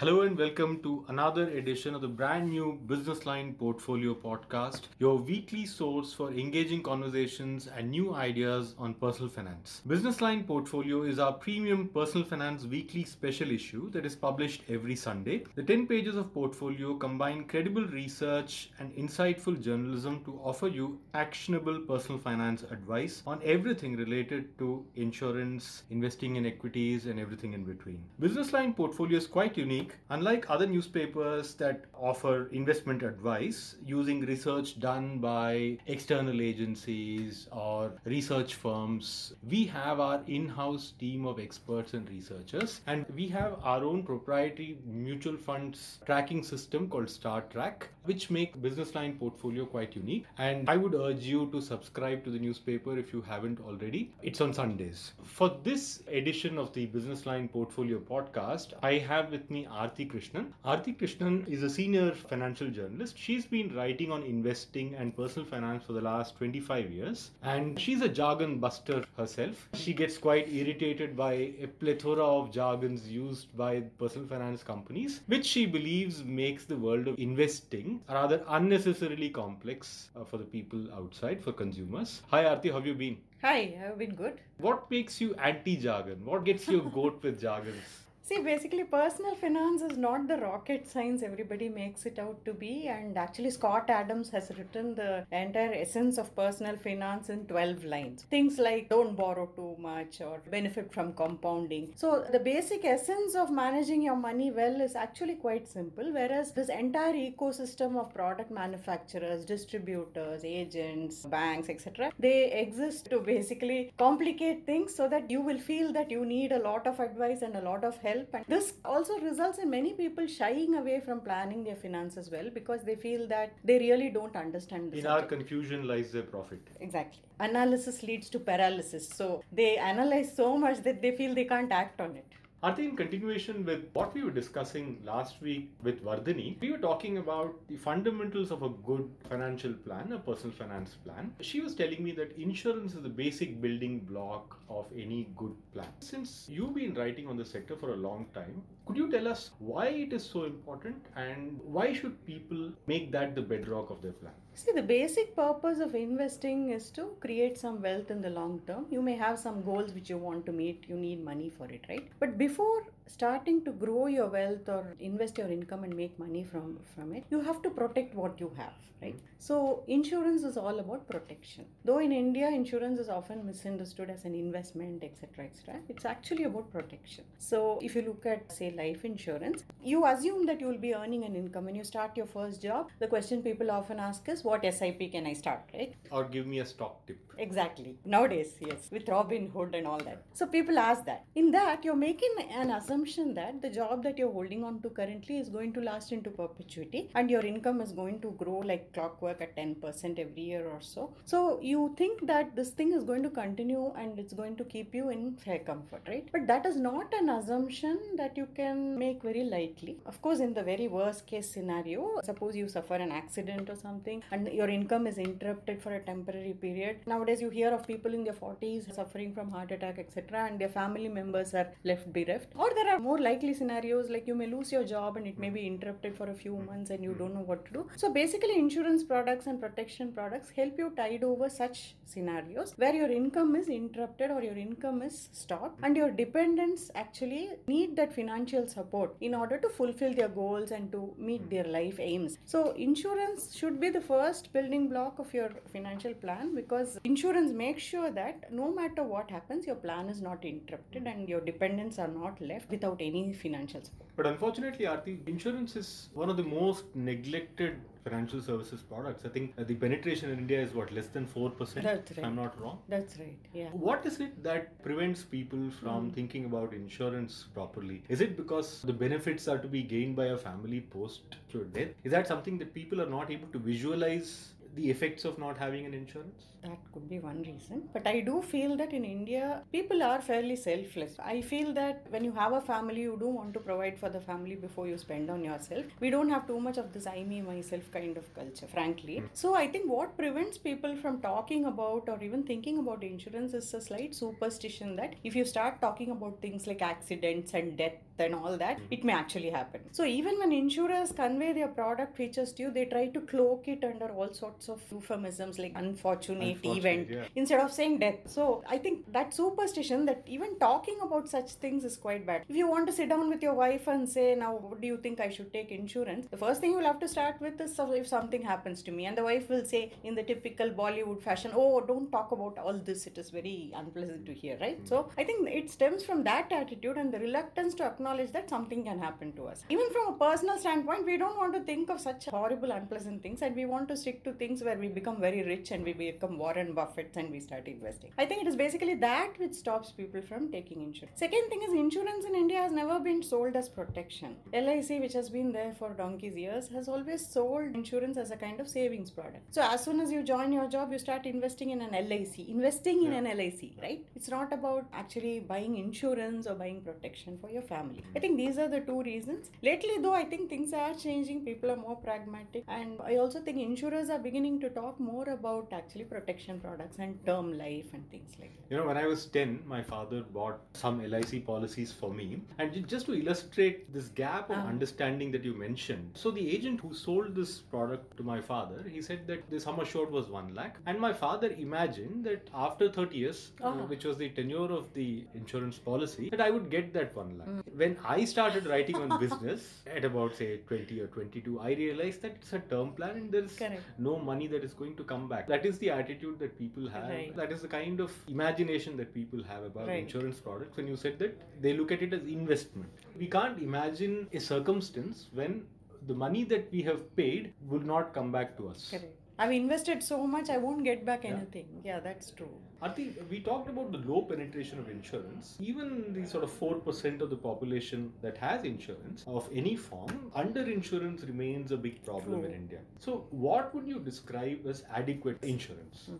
Hello and welcome to another edition of the brand new Business Line Portfolio podcast, your weekly source for engaging conversations and new ideas on personal finance. Business Line Portfolio is our premium personal finance weekly special issue that is published every Sunday. The 10 pages of portfolio combine credible research and insightful journalism to offer you actionable personal finance advice on everything related to insurance, investing in equities, and everything in between. Business Line Portfolio is quite unique. Unlike other newspapers that offer investment advice using research done by external agencies or research firms, we have our in-house team of experts and researchers, and we have our own proprietary mutual funds tracking system called StarTrack, which makes Business Line Portfolio quite unique. And I would urge you to subscribe to the newspaper if you haven't already. It's on Sundays. For this edition of the Business Line Portfolio podcast, I have with me Aarati Krishnan. Aarati Krishnan is a senior financial journalist. She's been writing on investing and personal finance for the last 25 years, and she's a jargon buster herself. She gets quite irritated by a plethora of jargons used by personal finance companies, which she believes makes the world of investing rather unnecessarily complex for the people outside, for consumers. Hi Aarati, how have you been? Hi, I've been good. What makes you anti-jargon? What gets you a goat with jargons? See, basically, personal finance is not the rocket science everybody makes it out to be, and actually Scott Adams has written the entire essence of personal finance in 12 lines. Things like don't borrow too much or benefit from compounding. So the basic essence of managing your money well is actually quite simple, whereas this entire ecosystem of product manufacturers, distributors, agents, banks, etc., they exist to basically complicate things so that you will feel that you need a lot of advice and a lot of help. And this also results in many people shying away from planning their finances well because they feel that they really don't understand this. In our confusion lies their profit. Exactly. Analysis leads to paralysis. So they analyze so much that they feel they can't act on it. Aarati, in continuation with what we were discussing last week with Vardhini, we were talking about the fundamentals of a good financial plan, a personal finance plan. She was telling me that insurance is the basic building block of any good plan. Since you've been writing on the sector for a long time, could you tell us why it is so important and why should people make that the bedrock of their plan? See, the basic purpose of investing is to create some wealth in the long term. You may have some goals which you want to meet. You need money for it, right? But before starting to grow your wealth or invest your income and make money from it, you have to protect what you have, right? So insurance is all about protection. Though in India, insurance is often misunderstood as an investment, etc., etc. It's actually about protection. So if you look at, say, life insurance, you assume that you will be earning an income. When you start your first job, the question people often ask is, what SIP can I start, right? Or give me a stock tip. Exactly. Nowadays, yes, with Robin Hood and all that. So people ask that. In that, you're making an assumption that the job that you're holding on to currently is going to last into perpetuity and your income is going to grow like clockwork at 10% every year or so. So you think that this thing is going to continue and it's going to keep you in fair comfort, right? But that is not an assumption that you can make very lightly. Of course, in the very worst case scenario, suppose you suffer an accident or something and your income is interrupted for a temporary period. Nowadays, you hear of people in their 40s suffering from heart attack, etc., and their family members are left bereft. Or there are more likely scenarios like you may lose your job and it may be interrupted for a few months and you don't know what to do. So basically, insurance products and protection products help you tide over such scenarios where your income is interrupted or your income is stopped and your dependents actually need that financial support in order to fulfill their goals and to meet their life aims. So insurance should be the first building block of your financial plan because insurance makes sure that no matter what happens, your plan is not interrupted and your dependents are not left without any financial support. But unfortunately, Aarati, insurance is one of the most neglected financial services products. I think the penetration in India is less than 4%, That's right. If I'm not wrong. That's right, yeah. What is it that prevents people from thinking about insurance properly? Is it because the benefits are to be gained by a family post your death? Is that something that people are not able to visualize the effects of not having an insurance? That could be one reason. But I do feel that in India, people are fairly selfless. I feel that when you have a family, you do want to provide for the family before you spend on yourself. We don't have too much of this I, me, myself kind of culture, frankly. So I think what prevents people from talking about or even thinking about insurance is a slight superstition that if you start talking about things like accidents and death and all that, it may actually happen. So even when insurers convey their product features to you, they try to cloak it under all sorts of euphemisms like unfortunate event instead of saying death. So I think that superstition that even talking about such things is quite bad. If you want to sit down with your wife and say, now what do you think I should take insurance? The first thing you'll have to start with is if something happens to me. And the wife will say in the typical Bollywood fashion, oh, don't talk about all this. It is very unpleasant to hear, right? So I think it stems from that attitude and the reluctance to acknowledge that something can happen to us. Even from a personal standpoint, we don't want to think of such horrible, unpleasant things, and we want to stick to things where we become very rich and we become Warren Buffett and we start investing. I think it is basically that which stops people from taking insurance. Second thing is, insurance in India has never been sold as protection. LIC, which has been there for donkey's years, has always sold insurance as a kind of savings product. So as soon as you join your job, you start investing in an LIC. Right? It's not about actually buying insurance or buying protection for your family. I think these are the two reasons. Lately though, I think things are changing. People are more pragmatic, and I also think insurers are beginning to talk more about actually protection products and term life and things like that. You know, when I was 10, my father bought some LIC policies for me, and just to illustrate this gap of understanding that you mentioned. So the agent who sold this product to my father, he said that the sum assured was 1 lakh, and my father imagined that after 30 years, which was the tenure of the insurance policy, that I would get that 1 lakh. When I started writing on business at about say 20 or 22, I realized that it's a term plan and there's no money that is going to come back. That is the attitude that people have. Right. That is the kind of imagination that people have about insurance products. And you said that they look at it as investment. We can't imagine a circumstance when the money that we have paid will not come back to us. Correct. I've invested so much, I won't get back anything. Yeah, that's true. Aarati, we talked about the low penetration of insurance. Even the sort of 4% of the population that has insurance of any form, underinsurance remains a big problem in India. So what would you describe as adequate insurance?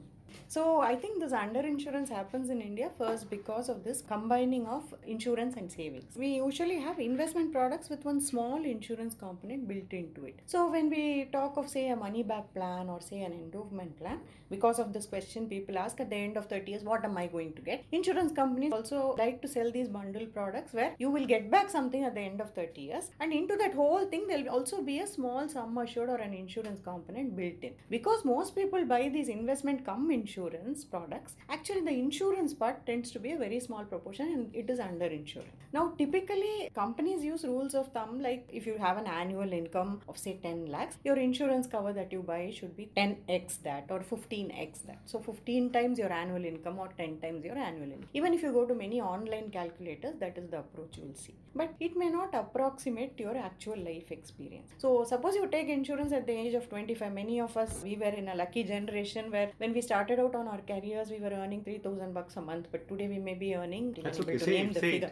So I think this underinsurance happens in India first because of this combining of insurance and savings. We usually have investment products with one small insurance component built into it. So when we talk of say a money back plan or say an endowment plan, because of this question people ask at the end of 30 years, what am I going to get? Insurance companies also like to sell these bundle products where you will get back something at the end of 30 years. And into that whole thing, there will also be a small sum assured or an insurance component built in. Because most people buy these investment insurance products, actually the insurance part tends to be a very small proportion and it is underinsured. Now typically companies use rules of thumb like if you have an annual income of say 10 lakhs, your insurance cover that you buy should be 10x that or 15x that. So 15 times your annual income or 10 times your annual income. Even if you go to many online calculators, that is the approach you will see. But it may not approximate your actual life experience. So suppose you take insurance at the age of 25. Many of us, we were in a lucky generation where when we started out on our careers, we were earning 3,000 bucks a month, but today we may be earning you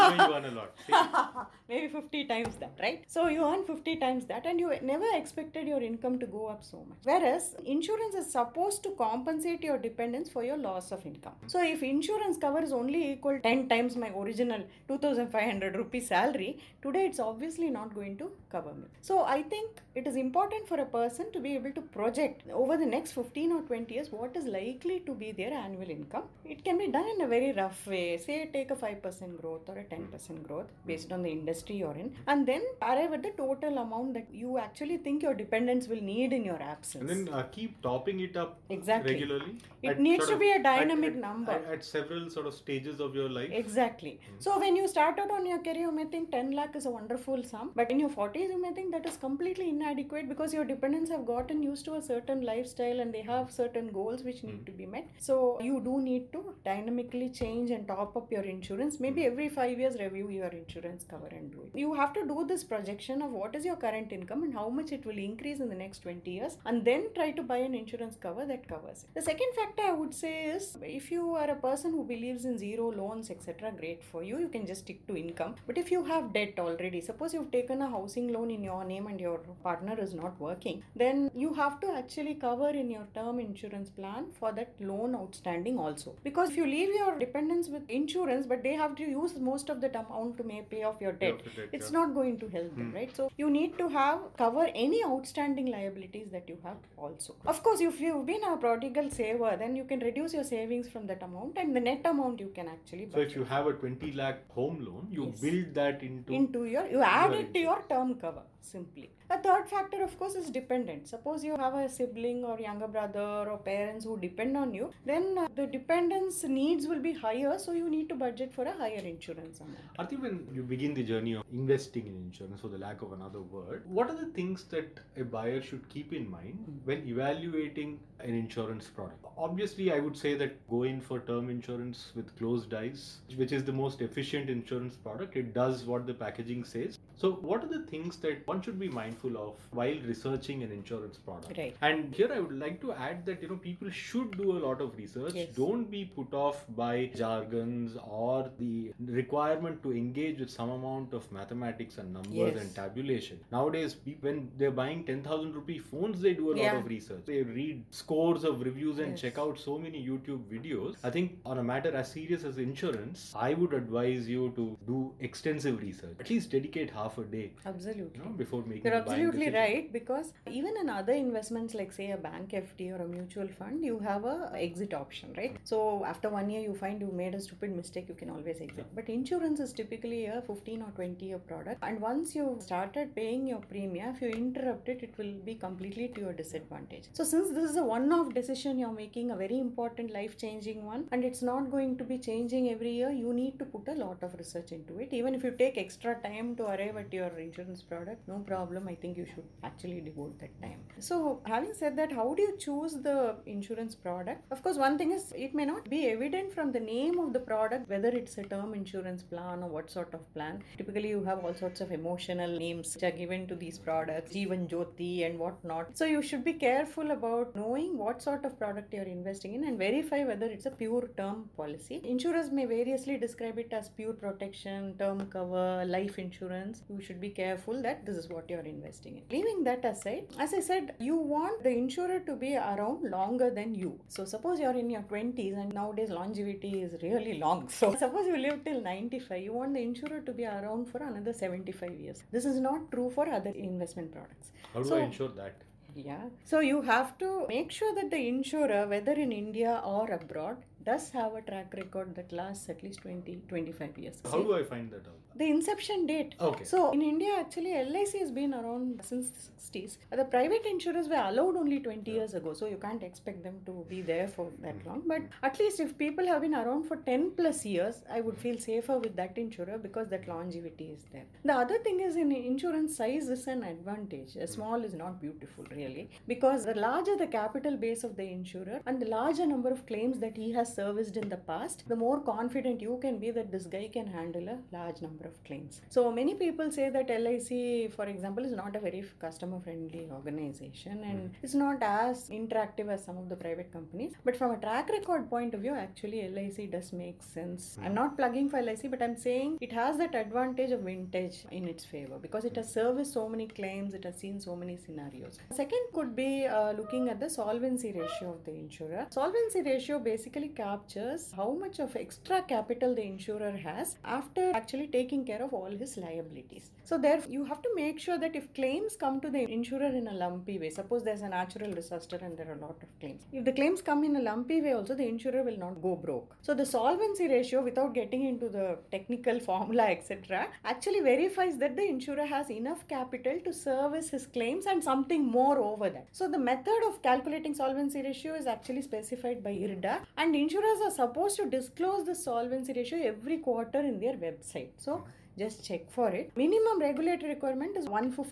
earn a lot. Maybe 50 times that, right? So you earn 50 times that and you never expected your income to go up so much. Whereas insurance is supposed to compensate your dependence for your loss of income. So if insurance cover is only equal 10 times my original 2,500 rupee salary, today it's obviously not going to cover me. So I think it is important for a person to be able to project over the next 15 or 20 years what is likely to be their annual income. It can be done in a very rough way. Say take a 5% growth or a 10% growth based on the industry you're in, and then arrive at the total amount that you actually think your dependents will need in your absence. And then keep topping it up regularly. It needs to be a dynamic number. At several sort of stages of your life. Exactly. So when you start out on your career, you may think 10 lakh is a wonderful sum, but in your 40s you may think that is completely inadequate because your dependents have gotten used to a certain lifestyle and they have certain goals which need to be met. So you do need to dynamically change and top up your insurance. Maybe every 5 years review your insurance cover and do it. You have to do this projection of what is your current income and how much it will increase in the next 20 years and then try to buy an insurance cover that covers it. The second factor I would say is if you are a person who believes in zero loans, etc., great for you. You can just stick to income. But if you have debt already, suppose you've taken a housing loan in your name and your partner is not working, then you have to actually cover in your term insurance plan for that loan outstanding also. Because if you leave your dependents with insurance, but they have to use most of that amount to pay off your debt, it's not going to help them, right? So you need to have cover any outstanding liabilities that you have also. Of course, if you've been a prodigal saver, then you can reduce your savings from that amount and the net amount you can actually budget. So if you have a 20 lakh home loan, you build that into your, you add it to your term cover, simply. A third factor, of course, is dependent. Suppose you have a sibling or younger brother or parents who depend on you, then the dependents' needs will be higher, so you need to budget for a higher insurance amount. Aarati, when you begin the journey of investing in insurance, for the lack of another word, what are the things that a buyer should keep in mind when evaluating an insurance product? Obviously, I would say that go in for term insurance with closed eyes, which is the most efficient insurance product. It does what the packaging says. So what are the things that one should be mindful of while researching an insurance product? Right. And here I would like to add that, people should do a lot of research. Yes. Don't be put off by jargons or the requirement to engage with some amount of mathematics and numbers and tabulation. Nowadays, when they're buying 10,000 rupee phones, they do a lot of research. They read scores of reviews and check out so many YouTube videos. I think on a matter as serious as insurance, I would advise you to do extensive research. At least dedicate half a day. Absolutely. Before making a buying decision. You're absolutely right, because even in other investments like say a bank FD or a mutual fund, you have a exit option, right? So after 1 year you find you made a stupid mistake, you can always exit. But insurance is typically a 15 or 20 year product, and once you've started paying your premium, if you interrupt it, it will be completely to your disadvantage. So since this is a one-off decision you're making, a very important life-changing one, and it's not going to be changing every year, you need to put a lot of research into it. Even if you take extra time to arrive at your insurance product, no problem. I think you should actually devote that time. So having said that, how do you choose the insurance product? Of course, one thing is it may not be evident from the name of the product whether it's a term insurance plan or what sort of plan. Typically, you have all sorts of emotional names which are given to these products, Jeevan Jyoti and whatnot. So you should be careful about knowing what sort of product you're investing in and verify whether it's a pure term policy. Insurers may variously describe it as pure protection, term cover, life insurance. You should be careful that this is what you're investing in. Leaving that aside, as I said, you want the insurer to be around longer than you. So suppose you're in your 20s, and nowadays longevity is really long. So suppose you live till 95, you want the insurer to be around for another 75 years. This is not true for other investment products. How do I ensure that? Yeah. So you have to make sure that the insurer, whether in India or abroad, does have a track record that lasts at least 20-25 years. How do I find that out? The inception date. Okay. So in India, actually, LIC has been around since the 60s. The private insurers were allowed only 20 years ago, so you can't expect them to be there for that long. But at least if people have been around for 10 plus years, I would feel safer with that insurer because that longevity is there. The other thing is, in insurance, size is an advantage. A small is not beautiful, really, because the larger the capital base of the insurer and the larger number of claims that he has serviced in the past, the more confident you can be that this guy can handle a large number of claims. So many people say that LIC, for example, is not a very customer-friendly organization and it's not as interactive as some of the private companies. But from a track record point of view, actually LIC does make sense. I'm not plugging for LIC, but I'm saying it has that advantage of vintage in its favor because it has serviced so many claims, it has seen so many scenarios. Second could be looking at the solvency ratio of the insurer. Solvency ratio basically captures how much of extra capital the insurer has after actually taking care of all his liabilities. So therefore, you have to make sure that if claims come to the insurer in a lumpy way, suppose there's a natural disaster and there are a lot of claims. If the claims come in a lumpy way also, the insurer will not go broke. So the solvency ratio, without getting into the technical formula, etc., actually verifies that the insurer has enough capital to service his claims and something more over that. So the method of calculating solvency ratio is actually specified by IRDA, and insurers are supposed to disclose the solvency ratio every quarter in their website. So just check for it. Minimum regulatory requirement is 150%.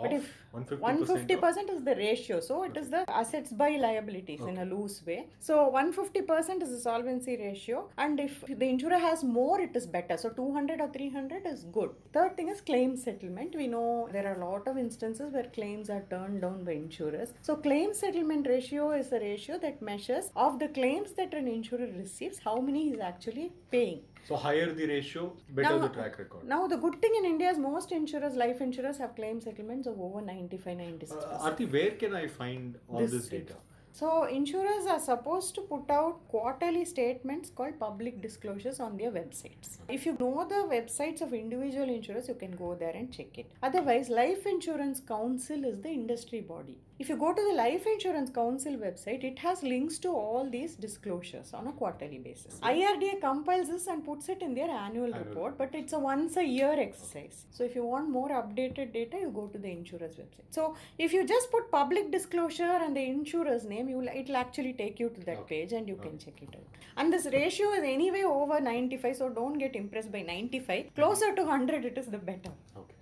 But if 150% is the ratio, so it is the assets by liabilities in a loose way. So 150% is the solvency ratio, and if the insurer has more, it is better. So 200 or 300 is good. Third thing is claim settlement. We know there are a lot of instances where claims are turned down by insurers. So claim settlement ratio is the ratio that measures of the claims that an insurer receives, how many he is actually paying. So higher the ratio, better the track record. Now the good thing in India is most insurers, life insurers, have claim settlements of over 95-96%. Aarati, where can I find all this data? So insurers are supposed to put out quarterly statements called public disclosures on their websites. If you know the websites of individual insurers, you can go there and check it. Otherwise, Life Insurance Council is the industry body. If you go to the Life Insurance Council website, it has links to all these disclosures on a quarterly basis. IRDA compiles this and puts it in their annual report, but it's a once a year exercise. So if you want more updated data, you go to the insurer's website. So if you just put public disclosure and the insurer's name, it will actually take you to that page and you can check it out. And this ratio is anyway over 95, so don't get impressed by 95. Closer to 100 it is the better. Okay.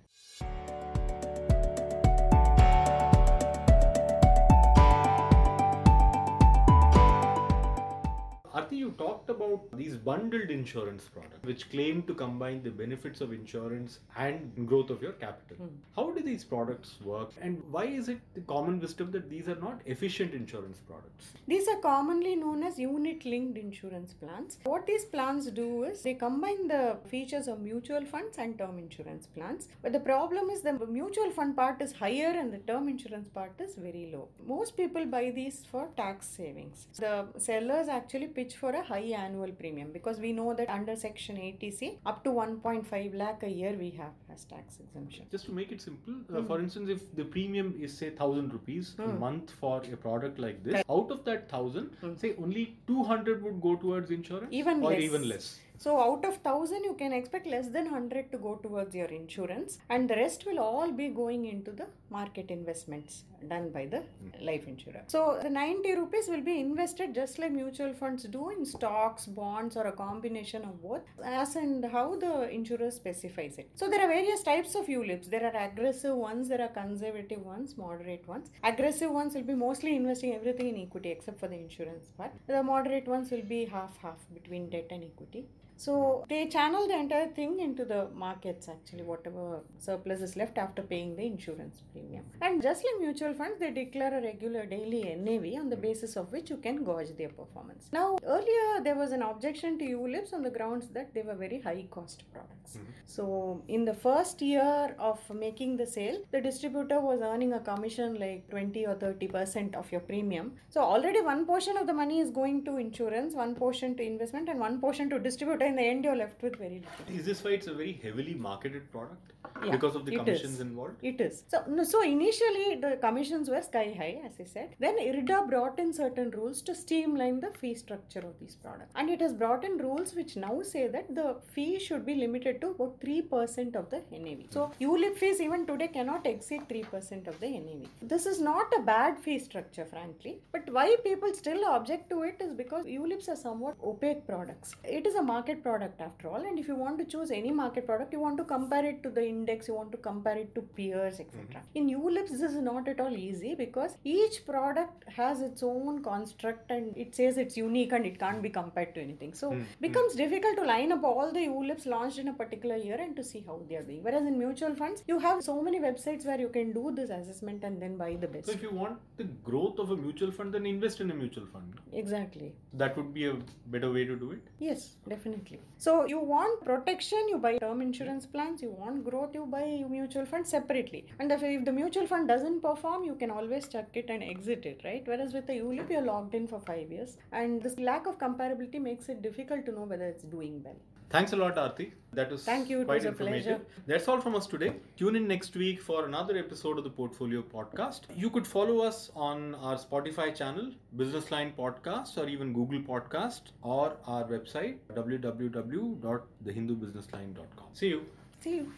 Aarati, you talked about these bundled insurance products which claim to combine the benefits of insurance and growth of your capital. How do these products work, and why is it the common wisdom that these are not efficient insurance products? These are commonly known as unit-linked insurance plans. What these plans do is they combine the features of mutual funds and term insurance plans. But the problem is the mutual fund part is higher and the term insurance part is very low. Most people buy these for tax savings. The sellers actually pitch for a high annual premium because we know that under Section 80C, up to 1.5 lakh a year we have as tax exemption. Just to make it simple, for instance, if the premium is say 1000 rupees a month for a product like this, out of that 1000, say only 200 would go towards insurance, even less. So out of 1000, you can expect less than 100 to go towards your insurance, and the rest will all be going into the market investments done by the life insurer. So the 90 rupees will be invested just like mutual funds do in stocks, bonds, or a combination of both, as and how the insurer specifies it. So there are various types of ULIPs. There are aggressive ones, there are conservative ones, moderate ones. Aggressive ones will be mostly investing everything in equity except for the insurance part. The moderate ones will be half-half between debt and equity. So they channel the entire thing into the markets actually, whatever surplus is left after paying the insurance premium. And just like mutual funds, they declare a regular daily NAV on the basis of which you can gauge their performance. Now, earlier there was an objection to ULIPs on the grounds that they were very high cost products. So in the first year of making the sale, the distributor was earning a commission like 20 or 30% of your premium. So already one portion of the money is going to insurance, one portion to investment, and one portion to distributor. In the end, you're left with very little. Is this why it's a very heavily marketed product? Yeah, because of the commissions involved? It is. So initially, the commissions were sky high, as I said. Then IRDA brought in certain rules to streamline the fee structure of these products. And it has brought in rules which now say that the fee should be limited to about 3% of the NAV. So ULIP fees even today cannot exceed 3% of the NAV. This is not a bad fee structure, frankly. But why people still object to it is because ULIPs are somewhat opaque products. It is a market product after all, and if you want to choose any market product, you want to compare it to the index, you want to compare it to peers, etc. In ULIPs, this is not at all easy because each product has its own construct and it says it's unique and it can't be compared to anything. So it becomes difficult to line up all the ULIPs launched in a particular year and to see how they are doing. Whereas in mutual funds, you have so many websites where you can do this assessment and then buy the best. So if you want the growth of a mutual fund, then invest in a mutual fund. Exactly. That would be a better way to do it? Yes, definitely. So you want protection, you buy term insurance plans. You want growth, you buy mutual funds separately. And if the mutual fund doesn't perform, you can always chuck it and exit it, right? Whereas with the ULIP, you're locked in for 5 years. And this lack of comparability makes it difficult to know whether it's doing well. Thanks a lot, Aarati. That was quite informative. That's all from us today. Tune in next week for another episode of the Portfolio Podcast. You could follow us on our Spotify channel, Business Line Podcast, or even Google Podcast, or our website, www.thehindubusinessline.com. See you. See you.